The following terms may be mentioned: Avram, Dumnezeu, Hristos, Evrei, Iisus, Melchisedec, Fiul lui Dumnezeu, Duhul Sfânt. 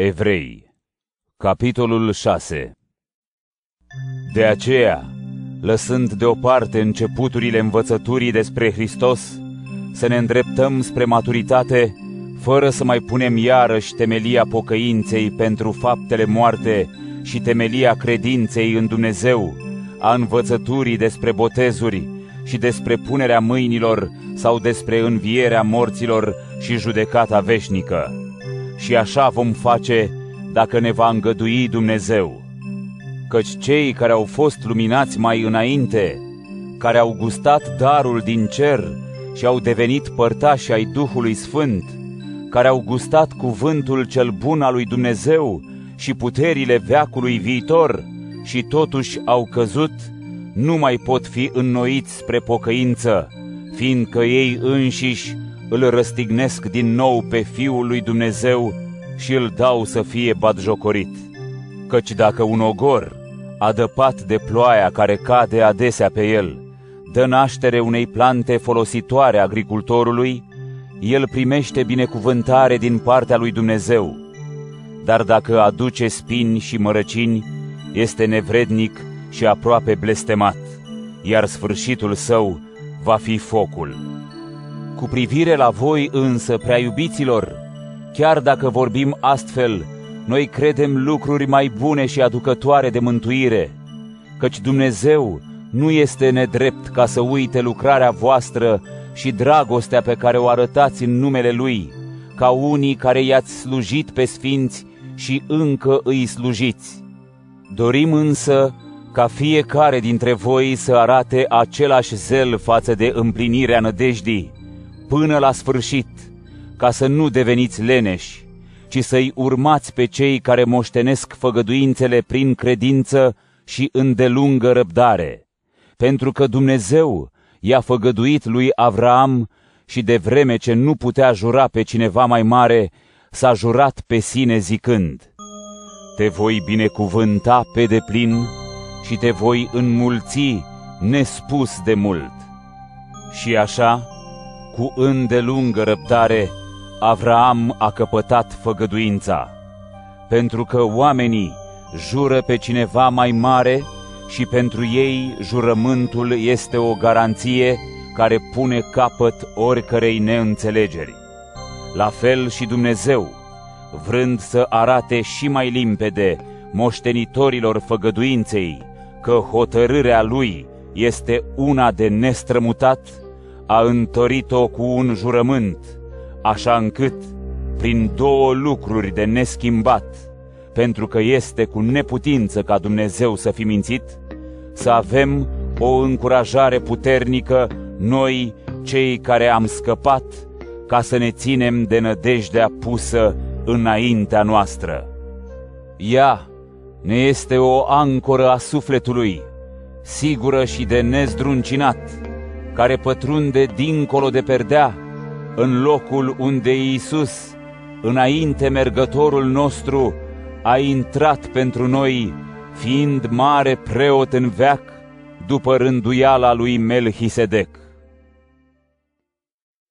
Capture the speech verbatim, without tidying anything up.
Evrei, capitolul șase. De aceea, lăsând deoparte începuturile învățăturii despre Hristos, să ne îndreptăm spre maturitate, fără să mai punem iarăși temelia pocăinței pentru faptele moarte și temelia credinței în Dumnezeu, a învățăturii despre botezuri și despre punerea mâinilor sau despre învierea morților și judecata veșnică. Și așa vom face dacă ne va îngădui Dumnezeu. Căci cei care au fost luminați mai înainte, care au gustat darul din cer și au devenit părtași ai Duhului Sfânt, care au gustat cuvântul cel bun al lui Dumnezeu și puterile veacului viitor și totuși au căzut, nu mai pot fi înnoiți spre pocăință, fiindcă ei înșiși îl răstignesc din nou pe Fiul lui Dumnezeu și îl dau să fie batjocorit. Căci dacă un ogor, adăpat de ploaia care cade adesea pe el, dă naștere unei plante folositoare agricultorului, el primește binecuvântare din partea lui Dumnezeu. Dar dacă aduce spini și mărăcini, este nevrednic și aproape blestemat, iar sfârșitul său va fi focul. Cu privire la voi însă, prea iubiților, chiar dacă vorbim astfel, noi credem lucruri mai bune și aducătoare de mântuire, căci Dumnezeu nu este nedrept ca să uite lucrarea voastră și dragostea pe care o arătați în numele Lui, ca unii care i-ați slujit pe sfinți și încă îi slujiți. Dorim însă ca fiecare dintre voi să arate același zel față de împlinirea nădejdii, până la sfârșit, ca să nu deveniți leneși, ci să-i urmați pe cei care moștenesc făgăduințele prin credință și îndelungă răbdare, pentru că Dumnezeu i-a făgăduit lui Avram și de vreme ce nu putea jura pe cineva mai mare, s-a jurat pe sine zicând: te voi binecuvânta pe deplin și te voi înmulți nespus de mult. Și așa, cu îndelungă răbdare, Avram a căpătat făgăduința, pentru că oamenii jură pe cineva mai mare și pentru ei jurământul este o garanție care pune capăt oricărei neînțelegeri. La fel și Dumnezeu, vrând să arate și mai limpede moștenitorilor făgăduinței că hotărârea Lui este una de nestrămutat, a întărit-o cu un jurământ, așa încât, prin două lucruri de neschimbat, pentru că este cu neputință ca Dumnezeu să fi mințit, să avem o încurajare puternică noi, cei care am scăpat, ca să ne ținem de nădejdea pusă înaintea noastră. Ea ne este o ancoră a sufletului, sigură și de nezdruncinat, care pătrunde dincolo de perdea, în locul unde Iisus, înainte mergătorul nostru, a intrat pentru noi, fiind mare preot în veac, după rânduiala lui Melchisedec.